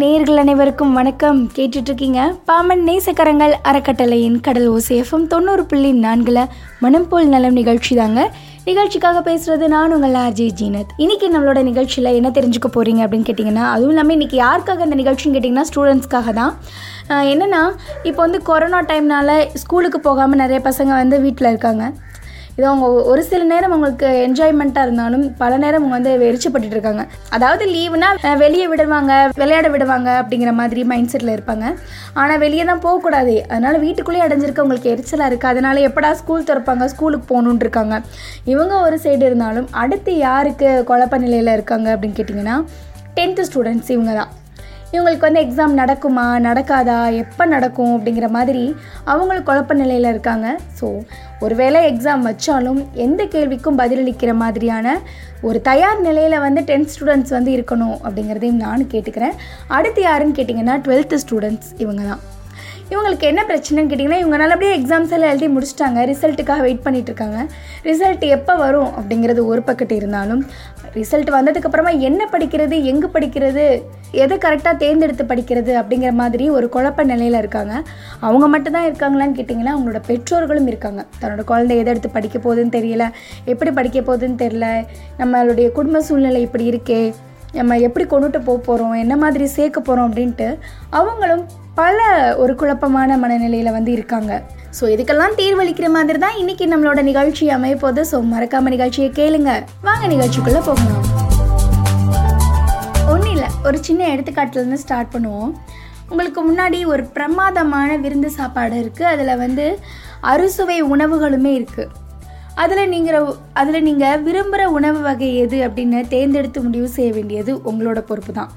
நேயர்கள் அனைவருக்கும் வணக்கம். கேட்டுட்டு இருக்கீங்க பாமன் நேசக்கரங்கள் அறக்கட்டளையின் கடல் ஓசை FM 90.4 மனம் போல் நலம் நிகழ்ச்சி தாங்க. நிகழ்ச்சிக்காக பேசுகிறது நான் உங்கள் RJ ஜீனத். இன்றைக்கி நம்மளோட நிகழ்ச்சியில் என்ன தெரிஞ்சுக்க போகிறீங்க அப்படின்னு கேட்டிங்கன்னா, அதுவும் இல்லாமல் இன்றைக்கி யாருக்காக அந்த நிகழ்ச்சின்னு கேட்டிங்கன்னா ஸ்டூடெண்ட்ஸ்க்காக தான். என்னென்னா இப்போ வந்து கொரோனா டைம்னால் ஸ்கூலுக்கு போகாமல் நிறைய பசங்க வந்து வீட்டில் இருக்காங்க. இது அவங்க ஒரு சில நேரம் அவங்களுக்கு என்ஜாய்மெண்ட்டாக இருந்தாலும் பல நேரம் அவங்க வந்து வெறிச்சப்பட்டு இருக்காங்க. அதாவது லீவுனா வெளியே விடுவாங்க, விளையாட விடுவாங்க அப்படிங்கிற மாதிரி மைண்ட் செட்டில் இருப்பாங்க. ஆனால் வெளியே தான் போகக்கூடாது, அதனால் வீட்டுக்குள்ளேயே அடைஞ்சிருக்க அவங்களுக்கு எரிச்சலாக இருக்குது. அதனால் எப்படா ஸ்கூல் திறப்பாங்க, ஸ்கூலுக்கு போகணுன்னு இருக்காங்க. இவங்க ஒரு சைடு இருந்தாலும் அடுத்து யாருக்கு குழப்ப நிலையில் இருக்காங்க அப்படின்னு கேட்டிங்கன்னா 10th ஸ்டூடெண்ட்ஸ் இவங்க தான். இவங்களுக்கு வந்து எக்ஸாம் நடக்குமா நடக்காதா, எப்போ நடக்கும் அப்படிங்கிற மாதிரி அவங்களும் குழப்ப நிலையில் இருக்காங்க. ஸோ ஒருவேளை எக்ஸாம் வச்சாலும் எந்த கேள்விக்கும் பதிலளிக்கிற மாதிரியான ஒரு தயார் நிலையில் வந்து 10th ஸ்டூடெண்ட்ஸ் வந்து இருக்கணும் அப்படிங்கிறதையும் நான் கேட்டுக்கிறேன். அடுத்து யாருன்னு கேட்டிங்கன்னா 12th ஸ்டூடெண்ட்ஸ் இவங்க தான். இவங்களுக்கு என்ன பிரச்சனைன்னு கேட்டிங்கன்னா, இவங்க நல்லபடியாக எக்ஸாம்ஸ் எல்லாம் எழுதி முடிச்சிட்டாங்க, ரிசல்ட்டுக்காக வெயிட் பண்ணிகிட்ருக்காங்க. ரிசல்ட் எப்போ வரும் அப்படிங்கிறது ஒரு பக்கத்து இருந்தாலும், ரிசல்ட் வந்ததுக்கப்புறமா என்ன படிக்கிறது, எங்கே படிக்கிறது, எதை கரெக்டாக தேர்ந்தெடுத்து படிக்கிறது அப்படிங்கிற மாதிரி ஒரு குழப்ப நிலையில் இருக்காங்க. அவங்க மட்டும்தான் இருக்காங்களான்னு கேட்டிங்கன்னா அவங்களோட பெற்றோர்களும் இருக்காங்க. தன்னோட குழந்தை எதை எடுத்து படிக்க போகுதுன்னு தெரியல, எப்படி படிக்க போகுதுன்னு தெரியல, நம்மளுடைய குடும்ப சூழ்நிலை இப்படி இருக்கே, நம்ம எப்படி கொண்டுட்டு போக போகிறோம், என்ன மாதிரி சேர்க்க போகிறோம் அப்படின்ட்டு அவங்களும் பல ஒரு குழப்பமான மனநிலையில் வந்து இருக்காங்க. ஸோ இதுக்கெல்லாம் தீர்வளிக்கிற மாதிரி தான் இன்றைக்கி நம்மளோட நிகழ்ச்சி அமைப்போது. ஸோ மறக்காமல் நிகழ்ச்சியை கேளுங்க. வாங்க நிகழ்ச்சிக்குள்ளே போகலாம். ஒன்றும் இல்லை, ஒரு சின்ன எடுத்துக்காட்டுலேருந்து ஸ்டார்ட் பண்ணுவோம். உங்களுக்கு முன்னாடி ஒரு பிரமாதமான விருந்து சாப்பாடு இருக்குது, அதில் வந்து அறுசுவை உணவுகளுமே இருக்குது. அதில் நீங்கள் விரும்புகிற உணவு வகை எது அப்படின்னு தேர்ந்தெடுத்து முடிவு செய்ய வேண்டியது உங்களோட பொறுப்பு தான்.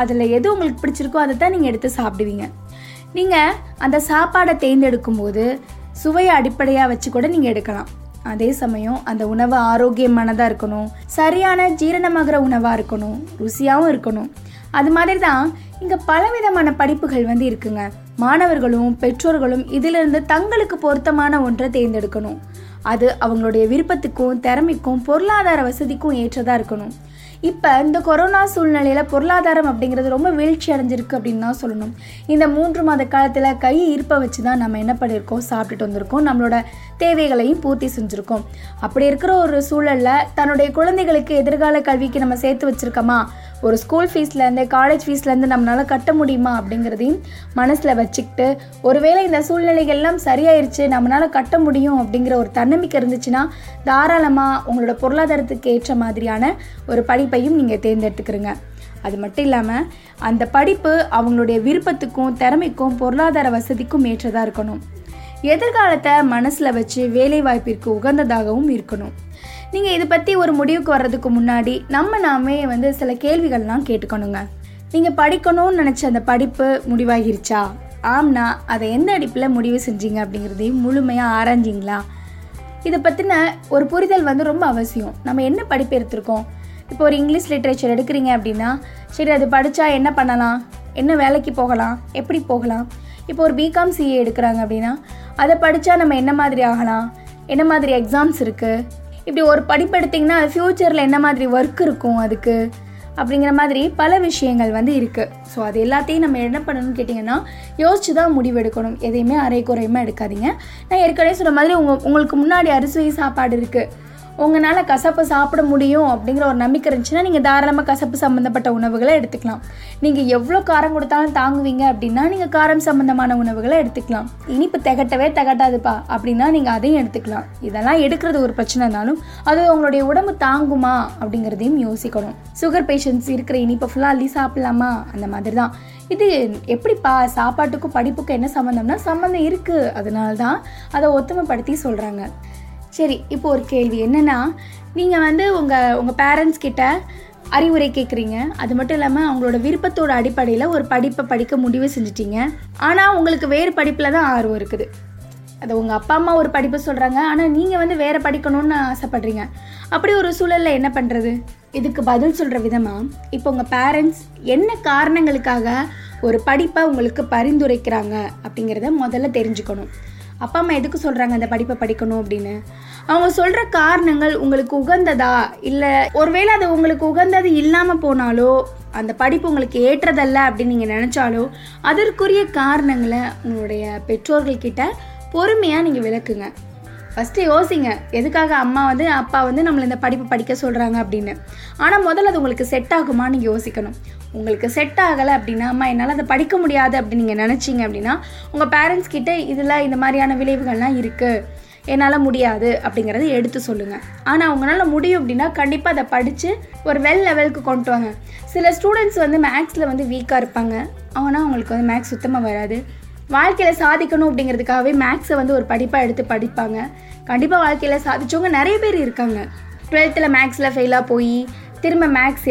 அதில் எது உங்களுக்கு பிடிச்சிருக்கோ அதை தான் நீங்கள் எடுத்து சாப்பிடுவீங்க. நீங்கள் அந்த சாப்பாடை தேர்ந்தெடுக்கும் போது சுவையை அடிப்படையாக வச்சு கூட நீங்கள் எடுக்கலாம். அதே சமயம் அந்த உணவு ஆரோக்கியமானதாக இருக்கணும், சரியான ஜீரணமாகிற உணவாக இருக்கணும், ருசியாகவும் இருக்கணும். அது மாதிரி தான் இங்கே பலவிதமான படிப்புகள் வந்து இருக்குங்க. மாணவர்களும் பெற்றோர்களும் இதிலிருந்து தங்களுக்கு பொருத்தமான ஒன்றை தேர்ந்தெடுக்கணும். அது அவங்களுடைய விருப்பத்துக்கும் திறமைக்கும் பொருளாதார வசதிக்கும் ஏற்றதாக இருக்கணும். இப்போ இந்த கொரோனா சூழ்நிலையில் பொருளாதாரம் அப்படிங்கிறது ரொம்ப வீழ்ச்சி அடைஞ்சிருக்கு அப்படின்னு தான் சொல்லணும். இந்த 3 மாத காலத்தில் கை ஈர்ப்பை வச்சு தான் நம்ம என்ன பண்ணியிருக்கோம், சாப்பிட்டுட்டு வந்திருக்கோம், நம்மளோட தேவைகளையும் பூர்த்தி செஞ்சுருக்கோம். அப்படி இருக்கிற ஒரு சூழலில் தன்னுடைய குழந்தைகளுக்கு எதிர்கால கல்விக்கு நம்ம சேர்த்து வச்சுருக்கோமா, ஒரு ஸ்கூல் ஃபீஸ்லேருந்து காலேஜ் ஃபீஸ்லேருந்து நம்மளால் கட்ட முடியுமா அப்படிங்கிறதையும் மனசில் வச்சுக்கிட்டு, ஒருவேளை இந்த சூழ்நிலைகள்லாம் சரியாயிருச்சு, நம்மளால் கட்ட முடியும் அப்படிங்கிற ஒரு தன்னம்பிக்கை இருந்துச்சுன்னா தாராளமாக உங்களோட பொருளாதாரத்துக்கு ஏற்ற மாதிரியான ஒரு படிப்பையும் நீங்கள் தேர்ந்தெடுத்துக்கிறீங்க. அது மட்டும் இல்லாமல் அந்த படிப்பு அவங்களுடைய விருப்பத்துக்கும் திறமைக்கும் பொருளாதார வசதிக்கும் ஏற்றதாக இருக்கணும். எதிர்காலத்தை மனசில் வச்சு வேலைவாய்ப்பிற்கு உகந்ததாகவும் இருக்கணும். நீங்கள் இதை பற்றி ஒரு முடிவுக்கு வர்றதுக்கு முன்னாடி நாமே வந்து சில கேள்விகள்லாம் கேட்டுக்கணுங்க. நீங்கள் படிக்கணும்னு நினச்ச அந்த படிப்பு முடிவாகிருச்சா? ஆம்னா அதை எந்த அடிப்பில் முடிவு செஞ்சீங்க அப்படிங்கிறதையும் முழுமையாக ஆராய்ஞ்சிங்களா? இதை பற்றின ஒரு புரிதல் வந்து ரொம்ப அவசியம். நம்ம என்ன படிப்பு எடுத்திருக்கோம்? இப்போ ஒரு இங்கிலீஷ் லிட்ரேச்சர் எடுக்கிறீங்க அப்படின்னா, சரி அது படித்தா என்ன பண்ணலாம், என்ன வேலைக்கு போகலாம், எப்படி போகலாம். இப்போ ஒரு பிகாம் CA எடுக்கிறாங்க அப்படின்னா அதை படித்தா நம்ம என்ன மாதிரி ஆகலாம், என்ன மாதிரி எக்ஸாம்ஸ் இருக்குது, இப்படி ஒரு படிப்பு எடுத்திங்கன்னா அது ஃப்யூச்சரில் என்ன மாதிரி ஒர்க் இருக்கும் அதுக்கு அப்படிங்கிற மாதிரி பல விஷயங்கள் வந்து இருக்குது. ஸோ அது எல்லாத்தையும் நம்ம என்ன பண்ணணும்னு கேட்டிங்கன்னா யோசிச்சு தான் முடிவெடுக்கணும். எதையுமே அரைக்குறையுமா எடுக்காதீங்க. நான் ஏற்கனவே சொன்ன மாதிரி உங்களுக்கு முன்னாடி அறுசுவை சாப்பாடு இருக்குது, உங்களால் கசப்பு சாப்பிட முடியும் அப்படிங்கிற ஒரு நம்பிக்கை இருந்துச்சுன்னா நீங்கள் தாராளமாக கசப்பு சம்மந்தப்பட்ட உணவுகளை எடுத்துக்கலாம். நீங்கள் எவ்வளோ காரம் கொடுத்தாலும் தாங்குவீங்க அப்படின்னா நீங்கள் காரம் சம்மந்தமான உணவுகளை எடுத்துக்கலாம். இனிப்பு திகட்டவே திகட்டாதுப்பா அப்படின்னா நீங்கள் அதையும் எடுத்துக்கலாம். இதெல்லாம் எடுக்கிறது ஒரு பிரச்சனைனாலும் அது உங்களுடைய உடம்பு தாங்குமா அப்படிங்கிறதையும் யோசிக்கணும். சுகர் பேஷண்ட்ஸ் இருக்கிற இனிப்பை ஃபுல்லாக அள்ளி சாப்பிடலாமா, அந்த மாதிரி தான். இது எப்படிப்பா சாப்பாட்டுக்கும் படிப்புக்கும் என்ன சம்மந்தம்னா சம்மந்தம் இருக்குது, அதனால தான் அதை ஒத்துமைப்படுத்தி சொல்கிறாங்க. சரி, இப்போ ஒரு கேள்வி என்னென்னா, நீங்கள் வந்து உங்கள் பேரண்ட்ஸ் கிட்ட அறிவுரை கேட்குறீங்க. அது மட்டும் இல்லாமல் அவங்களோட விருப்பத்தோட அடிப்படையில் ஒரு படிப்பை படிக்க முடிவு செஞ்சிட்டிங்க. ஆனால் உங்களுக்கு வேறு படிப்பில் தான் ஆர்வம் இருக்குது. அது உங்கள் அப்பா அம்மா ஒரு படிப்பு சொல்கிறாங்க, ஆனால் நீங்கள் வந்து வேறு படிக்கணும்னு ஆசைப்பட்றீங்க. அப்படி ஒரு சூழலில் என்ன பண்ணுறது? இதுக்கு பதில் சொல்கிற விதமாக இப்போ உங்கள் பேரண்ட்ஸ் என்ன காரணங்களுக்காக ஒரு படிப்பை உங்களுக்கு பரிந்துரைக்கிறாங்க அப்படிங்கிறத முதல்ல தெரிஞ்சுக்கணும். அப்பா அம்மா எதுக்கு சொல்கிறாங்க அந்த படிப்பை படிக்கணும் அப்படின்னு. அவங்க சொல்கிற காரணங்கள் உங்களுக்கு உகந்ததா இல்லை ஒருவேளை அது உங்களுக்கு உகந்தது இல்லாமல் போனாலோ அந்த படிப்பு உங்களுக்கு ஏற்றதல்ல அப்படின்னு நீங்கள் நினச்சாலோ அதற்குரிய காரணங்களை உங்களுடைய பெற்றோர்கள்கிட்ட பொறுமையாக நீங்கள் விளக்குங்க. ஃபஸ்ட்டு யோசிங்க, எதுக்காக அம்மா வந்து அப்பா வந்து நம்மளை இந்த படிப்பு படிக்க சொல்கிறாங்க அப்படின்னு. ஆனால் முதல்ல அது உங்களுக்கு செட் ஆகுமான்னு நீங்கள் யோசிக்கணும். உங்களுக்கு செட் ஆகலை அப்படின்னா, அம்மா என்னால் அதை படிக்க முடியாது அப்படின்னு நீங்கள் நினச்சிங்க அப்படின்னா உங்கள் பேரண்ட்ஸ் கிட்டே இதில் இந்த மாதிரியான விளைவுகள்லாம் இருக்குது, என்னால் முடியாது அப்படிங்கிறத எடுத்து சொல்லுங்கள். ஆனால் அவங்களால முடியும் அப்படின்னா கண்டிப்பாக அதை படித்து ஒரு வெல் லெவலுக்கு கொண்டு வாங்க. சில ஸ்டூடெண்ட்ஸ் வந்து மேக்ஸில் வந்து வீக்காக இருப்பாங்க, ஆனால் அவங்களுக்கு வந்து மேக்ஸ் சுத்தமாக வராது. வாழ்க்கையில் சாதிக்கணும் அப்படிங்கிறதுக்காகவே மேக்ஸை வந்து ஒரு படிப்பாக எடுத்து படிப்பாங்க. கண்டிப்பாக வாழ்க்கையில் சாதித்தவங்க நிறைய பேர் இருக்காங்க. 12th மேக்ஸில் ஃபெயிலாக போய் திரும்ப மேக்ஸ்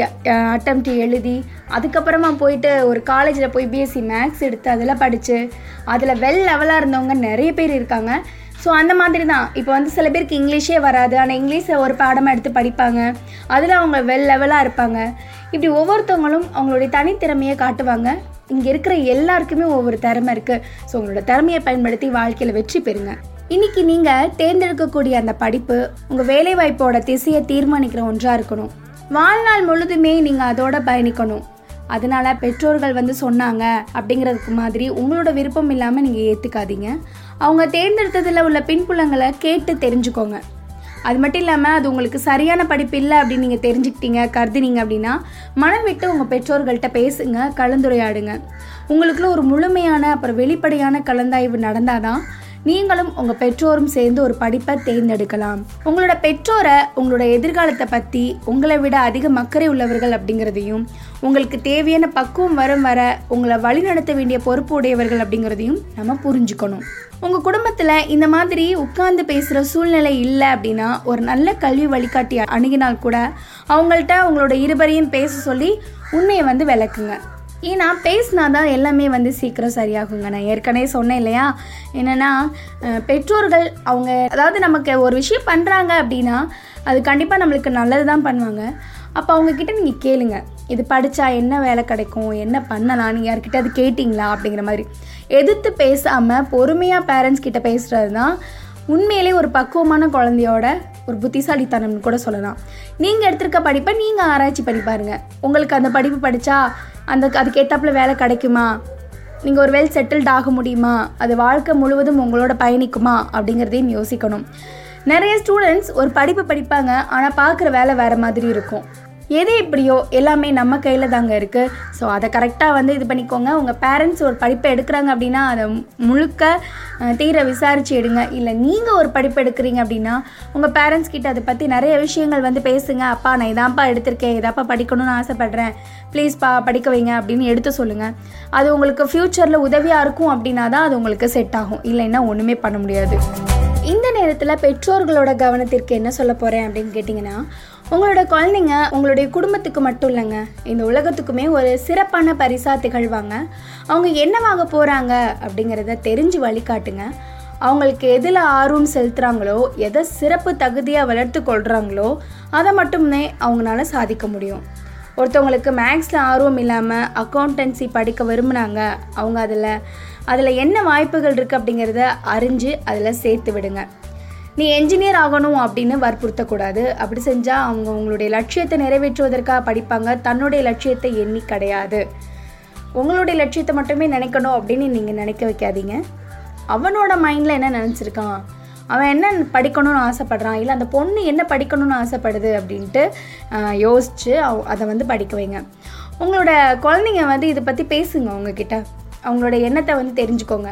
அட்டெம்ப்ட் எழுதி அதுக்கப்புறமா போயிட்டு ஒரு காலேஜில் போய் பிஎஸ்சி மேக்ஸ் எடுத்து அதில் படித்து அதில் வெல் லெவலாக இருந்தவங்க நிறைய பேர் இருக்காங்க. ஸோ அந்த மாதிரி தான் இப்போ வந்து சில பேருக்கு இங்கிலீஷே வராது, ஆனால் இங்கிலீஷை ஒரு பாடமாக எடுத்து படிப்பாங்க, அதில் அவங்க வெல் லெவலாக இருப்பாங்க. இப்படி ஒவ்வொருத்தவங்களும் அவங்களுடைய தனித்திறமையை காட்டுவாங்க. இங்கே இருக்கிற எல்லாருக்குமே ஒவ்வொரு திறமை இருக்குது. ஸோ உங்களோட திறமையை பயன்படுத்தி வாழ்க்கையில் வெற்றி பெறுங்க. இன்றைக்கி நீங்கள் தேர்ந்தெடுக்கக்கூடிய அந்த படிப்பு உங்கள் வேலைவாய்ப்போட திசையை தீர்மானிக்கிற ஒன்றாக இருக்கணும். வாழ்நாள் முழுதுமே நீங்கள் அதோட பயணிக்கணும். அதனால் பெற்றோர்கள் வந்து சொன்னாங்க அப்படிங்கிறதுக்கு மாதிரி உங்களோட விருப்பம் இல்லாமல் நீங்கள் ஏற்றுக்காதீங்க. அவங்க தேர்ந்தெடுத்ததில் உள்ள பின்புலங்களை கேட்டு தெரிஞ்சுக்கோங்க. அது மட்டும் இல்லாமல் அது உங்களுக்கு சரியான படிப்பு இல்லை அப்படின்னு நீங்கள் தெரிஞ்சுக்கிட்டீங்க கருதினீங்க அப்படின்னா மனம் விட்டு உங்கள் பெற்றோர்கள்ட்ட பேசுங்க, கலந்துரையாடுங்க. உங்களுக்குள்ள ஒரு முழுமையான அப்புறம் வெளிப்படையான கலந்தாய்வு நடந்தால் தான் நீங்களும் உங்கள் பெற்றோரும் சேர்ந்து ஒரு படிப்பை தேர்ந்தெடுக்கலாம். உங்களோட பெற்றோரை உங்களோட எதிர்காலத்தை பற்றி உங்களை விட அதிக அக்கறை உள்ளவர்கள் அப்படிங்கிறதையும் உங்களுக்கு தேவையான பக்குவம் வரும் வர உங்களை வழிநடத்த வேண்டிய பொறுப்பு உடையவர்கள் அப்படிங்கிறதையும் நம்ம புரிஞ்சுக்கணும். உங்கள் குடும்பத்தில் இந்த மாதிரி உட்கார்ந்து பேசுகிற சூழ்நிலை இல்லை அப்படின்னா ஒரு நல்ல கல்வி வழிகாட்டி அணுகினால் கூட அவங்கள்ட்ட உங்களோட இருபரையும் பேச சொல்லி உண்மையை வந்து விளக்குங்க. ஏன்னா பேசினா தான் எல்லாமே வந்து சீக்கிரம் சரியாகுங்க. நான் ஏற்கனவே சொன்னேன் இல்லையா, என்னென்னா பெற்றோர்கள் அவங்க அதாவது நமக்கு ஒரு விஷயம் பண்ணுறாங்க அப்படின்னா அது கண்டிப்பாக நம்மளுக்கு நல்லது தான் பண்ணுவாங்க. அப்போ அவங்கக்கிட்ட நீங்கள் கேளுங்க, இது படித்தா என்ன வேலை கிடைக்கும், என்ன பண்ணலாம், நீங்கள் யார்கிட்ட அது கேட்டிங்களா அப்படிங்கிற மாதிரி. எதிர்த்து பேசாமல் பொறுமையாக பேரண்ட்ஸ் கிட்ட பேசுகிறது தான் உண்மையிலே ஒரு பக்குவமான குழந்தையோட ஒரு புத்திசாலித்தனம்னு கூட சொல்லலாம். நீங்கள் எடுத்திருக்க படிப்பை நீங்கள் ஆராய்ச்சி பண்ணி பாருங்கள். உங்களுக்கு அந்த படிப்பு படித்தா அதுக்கேற்றாப்புல வேலை கிடைக்குமா, நீங்கள் ஒரு வெல் செட்டில்ட் ஆக முடியுமா, அது வாழ்க்கை முழுவதும் உங்களோட பயணிக்குமா அப்படிங்கிறதையும் யோசிக்கணும். நிறைய ஸ்டூடெண்ட்ஸ் ஒரு படிப்பு படிப்பாங்க, ஆனால் பார்க்குற வேலை வேறு மாதிரி இருக்கும். எது எப்படியோ எல்லாமே நம்ம கையில் தாங்க இருக்குது. ஸோ அதை கரெக்டாக வந்து இது பண்ணிக்கோங்க. உங்கள் பேரண்ட்ஸ் ஒரு படிப்பை எடுக்கிறாங்க அப்படின்னா அதை முழுக்க தீர விசாரித்து எடுங்க. இல்லை நீங்கள் ஒரு படிப்பு எடுக்கிறீங்க அப்படின்னா உங்கள் பேரண்ட்ஸ் கிட்ட அதை பற்றி நிறைய விஷயங்கள் வந்து பேசுங்க. அப்பா நான் இதாப்பா எடுத்திருக்கேன், இதாப்பா படிக்கணும்னு ஆசைப்பட்றேன், ப்ளீஸ்ப்பா படிக்க வைங்க அப்படின்னு எடுத்து சொல்லுங்கள். அது உங்களுக்கு ஃப்யூச்சரில் உதவியாக இருக்கும் அப்படின்னா தான் அது உங்களுக்கு செட் ஆகும். இல்லைன்னா ஒன்றுமே பண்ண முடியாது. இந்த நேரத்தில் பெற்றோர்களோட கவனத்திற்கு என்ன சொல்ல போகிறேன் அப்படின்னு கேட்டிங்கன்னா, உங்களோட குழந்தைங்க உங்களுடைய குடும்பத்துக்கு மட்டும் இல்லைங்க, இந்த உலகத்துக்குமே ஒரு சிறப்பான பரிசாக திகழ்வாங்க. அவங்க என்னவாக போகிறாங்க அப்படிங்கிறத தெரிஞ்சு வழிகாட்டுங்க. அவங்களுக்கு எதில் ஆர்வம் செலுத்துகிறாங்களோ, எதை சிறப்பு தகுதியாக வளர்த்து கொள்கிறாங்களோ அதை மட்டுமே அவங்களால சாதிக்க முடியும். ஒருத்தவங்களுக்கு மேக்ஸில் ஆர்வம் இல்லாமல் அக்கௌண்டன்சி படிக்க விரும்புனாங்க, அவங்க அதில் என்ன வாய்ப்புகள் இருக்குது அப்படிங்கிறத அறிஞ்சு அதில் சேர்த்து விடுங்க. நீ என்ஜினியர் ஆகணும் அப்படின்னு வற்புறுத்தக்கூடாது. அப்படி செஞ்சால் அவங்க உங்களுடைய லட்சியத்தை நிறைவேற்றுவதற்காக படிப்பாங்க, தன்னுடைய லட்சியத்தை எண்ணி கிடையாது. உங்களுடைய லட்சியத்தை மட்டுமே நினைக்கணும் அப்படின்னு நீங்கள் நினைக்க வைக்காதீங்க. அவனோட மைண்டில் என்ன நினச்சிருக்கான், அவன் என்ன படிக்கணும்னு ஆசைப்பட்றான், இல்லை அந்த பொண்ணு என்ன படிக்கணும்னு ஆசைப்படுது அப்படின்ட்டு யோசித்து அதை வந்து படிக்க வைங்க. உங்களோட குழந்தைங்க வந்து இதை பற்றி பேசுங்க அவங்கக்கிட்ட, அவங்களோட எண்ணத்தை வந்து தெரிஞ்சுக்கோங்க.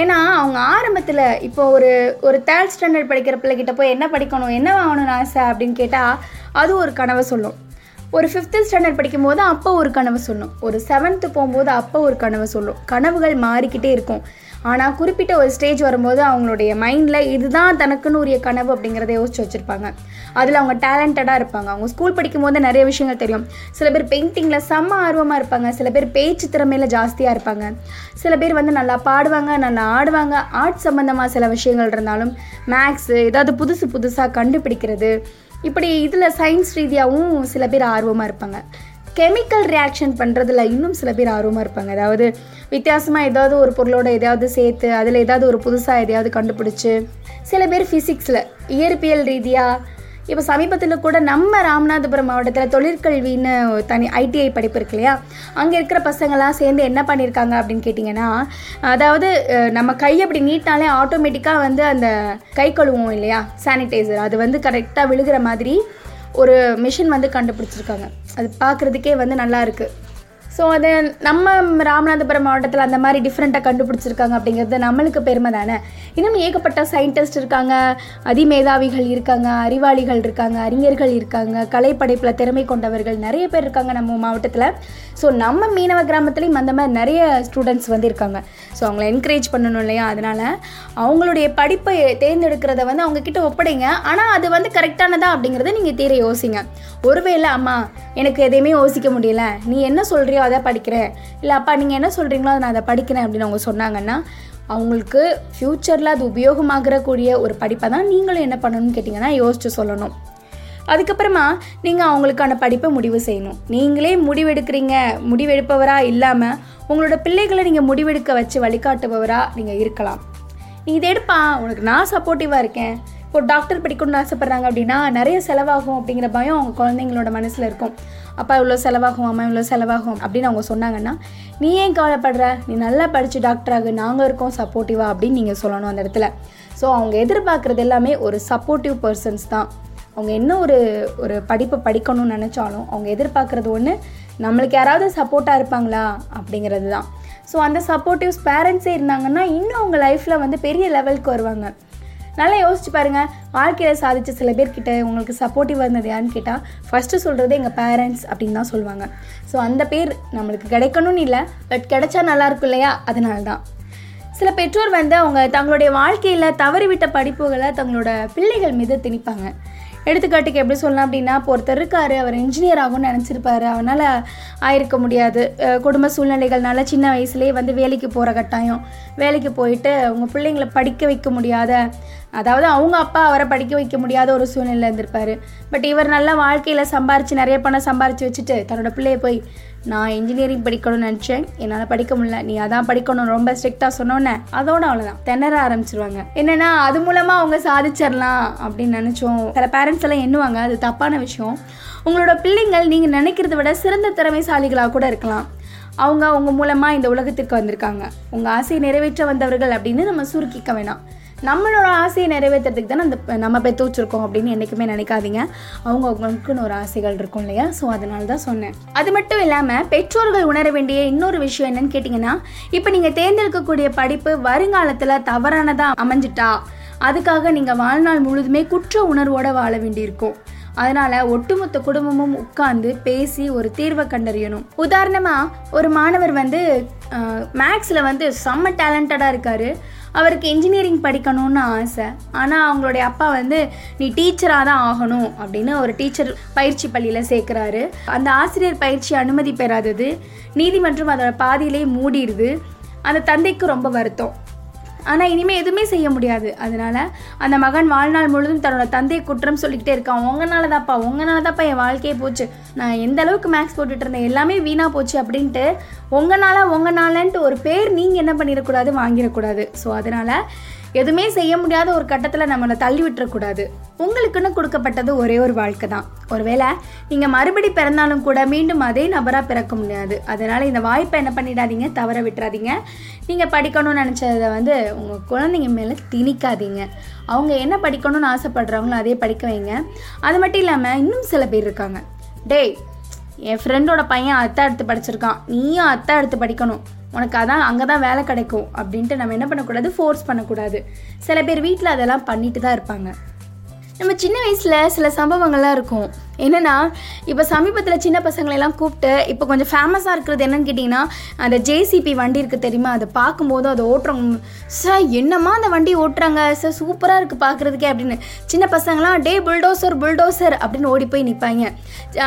ஏன்னா அவங்க ஆரம்பத்தில் இப்போ ஒரு 3rd standard படிக்கிற பிள்ளைகிட்ட போய் என்ன படிக்கணும், என்ன ஆகணும்னு ஆசை அப்படின்னு கேட்டால் அது ஒரு கனவை சொல்லும். ஒரு 5th standard படிக்கும் போது அப்போ ஒரு கனவை சொல்லும், ஒரு 7th போகும்போது அப்போ ஒரு கனவை சொல்லும். கனவுகள் மாறிக்கிட்டே இருக்கும். ஆனால் குறிப்பிட்ட ஒரு ஸ்டேஜ் வரும்போது அவங்களுடைய மைண்டில் இதுதான் தனக்குன்னு உரிய கனவு அப்படிங்கிறத யோசிச்சு வச்சுருப்பாங்க. அதில் அவங்க டேலண்டடாக இருப்பாங்க. அவங்க ஸ்கூல் படிக்கும் போது நிறைய விஷயங்கள் தெரியும். சில பேர் பெயிண்டிங்கில் செம்ம ஆர்வமாக இருப்பாங்க, சில பேர் பேச்சு திறமையில் ஜாஸ்தியாக இருப்பாங்க, சில பேர் வந்து நல்லா பாடுவாங்க, நல்லா ஆடுவாங்க. ஆர்ட் சம்மந்தமாக சில விஷயங்கள் இருந்தாலும் மேக்ஸு ஏதாவது புதுசு புதுசாக கண்டுபிடிக்கிறது, இப்படி இதில் சயின்ஸ் ரீதியாகவும் சில பேர் ஆர்வமாக இருப்பாங்க. கெமிக்கல் ரியாக்ஷன் பண்ணுறதுல இன்னும் சில பேர் ஆர்வமாக இருப்பாங்க. அதாவது வித்தியாசமாக ஏதாவது ஒரு பொருளோட ஏதாவது சேர்த்து அதில் ஏதாவது ஒரு புதுசாக எதையாவது கண்டுபிடிச்சி சில பேர் ஃபிசிக்ஸில் இயற்பியல் ரீதியாக. இப்போ சமீபத்தில் கூட நம்ம ராமநாதபுரம் மாவட்டத்தில் தொழிற்கல்வின்னு தனி ஐடிஐ படிப்பு இருக்கு இல்லையா, அங்கே இருக்கிற பசங்களாம் சேர்ந்து என்ன பண்ணியிருக்காங்க அப்படின்னு கேட்டிங்கன்னா, அதாவது நம்ம கை அப்படி நீட்டினாலே ஆட்டோமேட்டிக்காக வந்து அந்த கை கழுவும் இல்லையா சானிடைசர், அது வந்து கரெக்டாக விழுகிற மாதிரி ஒரு மிஷின் வந்து கண்டுபிடிச்சிருக்காங்க. அது பார்க்குறதுக்கே வந்து நல்லா இருக்குது. ஸோ அது நம்ம ராமநாதபுரம் மாவட்டத்தில் அந்த மாதிரி டிஃப்ரெண்ட்டாக கண்டுபிடிச்சிருக்காங்க அப்படிங்கிறது நம்மளுக்கு பெருமை தானே. இன்னும் ஏகப்பட்ட சயின்டிஸ்ட் இருக்காங்க, அதிமேதாவிகள் இருக்காங்க, அறிவாளிகள் இருக்காங்க, அறிஞர்கள் இருக்காங்க, கலைப்படைப்பில் திறமை கொண்டவர்கள் நிறைய பேர் இருக்காங்க நம்ம மாவட்டத்தில். ஸோ நம்ம மீனவ கிராமத்துலேயும் அந்த மாதிரி நிறைய ஸ்டூடெண்ட்ஸ் வந்து இருக்காங்க. ஸோ அவங்கள என்கரேஜ் பண்ணணும் இல்லையா, அதனால் அவங்களுடைய படிப்பை தேர்ந்தெடுக்கிறத வந்து அவங்கக்கிட்ட ஒப்படைங்க. ஆனால் அது வந்து கரெக்டானதா அப்படிங்கிறத நீங்கள் தீர யோசிங்க. ஒருவேளை அம்மா எனக்கு எதையுமே யோசிக்க முடியல, நீ என்ன சொல்கிறியோ அதை படிக்கிறேன், இல்லை அப்பா நீங்கள் என்ன சொல்கிறீங்களோ அதை நான் அதை படிக்கிறேன் அப்படின்னு அவங்க சொன்னாங்கன்னா, அவங்களுக்கு ஃப்யூச்சரில் அது உபயோகமாகறக்கூடிய ஒரு படிப்பை தான் நீங்களும் என்ன பண்ணணும்னு கேட்டிங்கன்னா யோசித்து சொல்லணும். அதுக்கப்புறமா நீங்கள் அவங்களுக்கான படிப்பை முடிவு செய்யணும். நீங்களே முடிவெடுக்கிறீங்க, முடிவெடுப்பவராக இல்லாமல் உங்களோட பிள்ளைகளை நீங்கள் முடிவெடுக்க வச்சு வழிகாட்டுபவராக நீங்கள் இருக்கலாம். நீ இதை எடுப்பா, உனக்கு நான் சப்போர்ட்டிவாக இருக்கேன், இப்போ டாக்டர் படிக்கணும்னு ஆசைப்பட்றாங்க அப்படின்னா நிறைய செலவாகும் அப்படிங்கிற பயம் அவங்க குழந்தைங்களோட மனசில் இருக்கும். அப்பா இவ்வளோ செலவாகும், அம்மா இவ்வளோ செலவாகும் அப்படின்னு அவங்க சொன்னாங்கன்னா, நீ ஏன் கவலைப்படுற, நீ நல்லா படித்து டாக்டராக, நாங்கள் இருக்கோம் சப்போர்ட்டிவாக அப்படின்னு நீங்கள் சொல்லணும் அந்த இடத்துல. ஸோ அவங்க எதிர்பார்க்குறது எல்லாமே ஒரு சப்போர்ட்டிவ் பர்சன்ஸ் தான். அவங்க என்ன ஒரு படிப்பை படிக்கணும்னு நினச்சாலும் அவங்க எதிர்பார்க்குறது ஒன்று, நம்மளுக்கு யாராவது சப்போர்ட்டாக இருப்பாங்களா அப்படிங்கிறது தான். ஸோ அந்த சப்போர்ட்டிவ்ஸ் பேரண்ட்ஸே இருந்தாங்கன்னா இன்னும் அவங்க லைஃப்பில் வந்து பெரிய லெவலுக்கு வருவாங்க. நல்லா யோசிச்சு பாருங்கள், வாழ்க்கையில் சாதித்த சில பேர்கிட்ட உங்களுக்கு சப்போர்ட்டிவாக இருந்தது யாருன்னு கேட்டால் ஃபஸ்ட்டு சொல்கிறது எங்கள் பேரண்ட்ஸ் அப்படின்னு தான் சொல்லுவாங்க. ஸோ அந்த பேர் நம்மளுக்கு கிடைக்கணும்னு இல்லை, பட் கிடைச்சா நல்லாயிருக்கும் இல்லையா, அதனால தான். சில பெற்றோர் வந்து அவங்க தங்களுடைய வாழ்க்கையில் தவறிவிட்ட படிப்புகளை தங்களோட பிள்ளைகள் மீது திணிப்பாங்க. எடுத்துக்காட்டுக்கு எப்படி சொல்லலாம் அப்படின்னா, இப்போ ஒருத்தர் இருக்காரு, அவர் இன்ஜினியர் ஆகும்னு நினச்சிருப்பாரு, அவனால் ஆயிருக்க முடியாது, குடும்ப சூழ்நிலைகள்னால சின்ன வயசுலேயே வந்து வேலைக்கு போகிற கட்டாயம், வேலைக்கு போயிட்டு அவங்க பிள்ளைங்களை படிக்க வைக்க முடியாத, அதாவது அவங்க அப்பா அவரை படிக்க வைக்க முடியாத ஒரு சூழ்நிலையில் இருந்திருப்பார். பட் இவர் நல்லா வாழ்க்கையில் சம்பாரித்து நிறைய பணம் சம்பாரித்து வச்சுட்டு தன்னோட பிள்ளையை போய், நான் இன்ஜினியரிங் படிக்கணும்னு நினச்சேன், என்னால் படிக்க முடியல, நீ அதான் படிக்கணும் ரொம்ப ஸ்ட்ரிக்டாக சொன்னோன்னே அதோட அவ்வளோதான் திணற ஆரம்பிச்சிருவாங்க. என்னென்னா அது மூலமாக அவங்க சாதிச்சிடலாம் அப்படின்னு நினச்சோம். சில பேரண்ட்ஸ் எல்லாம் எண்ணுவாங்க, அது தப்பான விஷயம். உங்களோட பிள்ளைங்கள் நீங்கள் நினைக்கிறத விட சிறந்த திறமைசாலிகளாக கூட இருக்கலாம். அவங்க உங்கள் மூலமாக இந்த உலகத்திற்கு வந்திருக்காங்க. உங்கள் ஆசையை நிறைவேற்ற வந்தவர்கள் அப்படின்னு நம்ம சுருக்கிக்க வேணாம். நம்மளோட ஆசையை நிறைவேற்றுறதுக்கு தானே அந்த நம்ம பெற்று வச்சுருக்கோம் அப்படின்னு என்றைக்குமே நினைக்காதீங்க. அவங்க அவங்களுக்குன்னு ஒரு ஆசைகள் இருக்கும் இல்லையா, ஸோ அதனால தான் சொன்னேன். அது மட்டும் இல்லாமல் பெற்றோர்கள் உணர வேண்டிய இன்னொரு விஷயம் என்னன்னு கேட்டிங்கன்னா, இப்போ நீங்கள் தேர்ந்தெடுக்கக்கூடிய படிப்பு வருங்காலத்தில் தவறானதாக அமைஞ்சிட்டா அதுக்காக நீங்கள் வாழ்நாள் முழுதுமே குற்ற உணர்வோடு வாழ வேண்டியிருக்கும். அதனால் ஒட்டுமொத்த குடும்பமும் உட்கார்ந்து பேசி ஒரு தீர்வை கண்டறியணும். உதாரணமாக ஒரு மாணவர் வந்து மேக்ஸில் வந்து செம்ம டேலண்டடாக இருக்கார், அவருக்கு இன்ஜினியரிங் படிக்கணும்னு ஆசை. ஆனால் அவங்களுடைய அப்பா வந்து நீ டீச்சராக தான் ஆகணும் அப்படின்னு ஒரு டீச்சர் பயிற்சி பள்ளியில் சேர்க்குறாரு. அந்த ஆசிரியர் பயிற்சி அனுமதி பெறாதது, நீதிமன்றம் அதோட பாதியிலே மூடிடுது. அந்த தந்தைக்கு ரொம்ப வருத்தம். ஆனால் இனிமேல் எதுவுமே செய்ய முடியாது. அதனால் அந்த மகன் வாழ்நாள் முழுதும் தன்னோட தந்தையை குற்றம் சொல்லிக்கிட்டே இருக்கான். உங்களால் தான்ப்பா என் வாழ்க்கையே போச்சு, நான் எந்த அளவுக்கு மேக்ஸ் போட்டுட்டு இருந்தேன் எல்லாமே வீணாக போச்சு அப்படின்ட்டு உங்களாலன்ட்டு ஒரு பேர் நீங்கள் என்ன பண்ணிடக்கூடாது, வாங்கிடக்கூடாது. ஸோ அதனால் எதுவுமே செய்ய முடியாத ஒரு கட்டத்தில் நம்மளை தள்ளி விட்டுறக்கூடாது. உங்களுக்குன்னு கொடுக்கப்பட்டது ஒரே ஒரு வாழ்க்கை தான். ஒருவேளை நீங்கள் மறுபடி பிறந்தாலும் கூட மீண்டும் அதே நபராக பிறக்க முடியாது. அதனால் இந்த வாய்ப்பை என்ன பண்ணிடாதீங்க, தவற விட்டுறாதீங்க. நீங்கள் படிக்கணும்னு நினச்சதை வந்து உங்கள் குழந்தைங்க மேலே திணிக்காதீங்க. அவங்க என்ன படிக்கணும்னு ஆசைப்படுறாங்களோ அதே படிக்க வைங்க. அது மட்டும் இல்லாமல் இன்னும் சில பேர் இருக்காங்க, டேய் என் ஃப்ரெண்டோட பையன் அத்தை எடுத்து படிச்சிருக்கான், நீயும் அத்தை எடுத்து படிக்கணும், உனக்கு அதான் அங்கே தான் வேலை கிடைக்கும் அப்படின்ட்டு நம்ம என்ன பண்ணக்கூடாது, ஃபோர்ஸ் பண்ணக்கூடாது. சில பேர் வீட்டில் அதெல்லாம் பண்ணிட்டு தான் இருப்பாங்க. நம்ம சின்ன வயசில் சில சம்பவங்கள்லாம் இருக்கும். என்னென்னா இப்போ சமீபத்தில் சின்ன பசங்களெல்லாம் கூப்பிட்டு இப்போ கொஞ்சம் ஃபேமஸாக இருக்கிறது என்னன்னு கேட்டிங்கன்னா, அந்த ஜேசிபி வண்டி இருக்குது தெரியுமா, அதை பார்க்கும்போது அதை ஓட்டுறவங்க சார் என்னம்மா அந்த வண்டி ஓட்டுறாங்க சார், சூப்பராக இருக்குது பார்க்குறதுக்கே அப்படின்னு சின்ன பசங்களாம் டே புல்டோசர் புல்டோசர் அப்படின்னு ஓடி போய் நிற்பாங்க.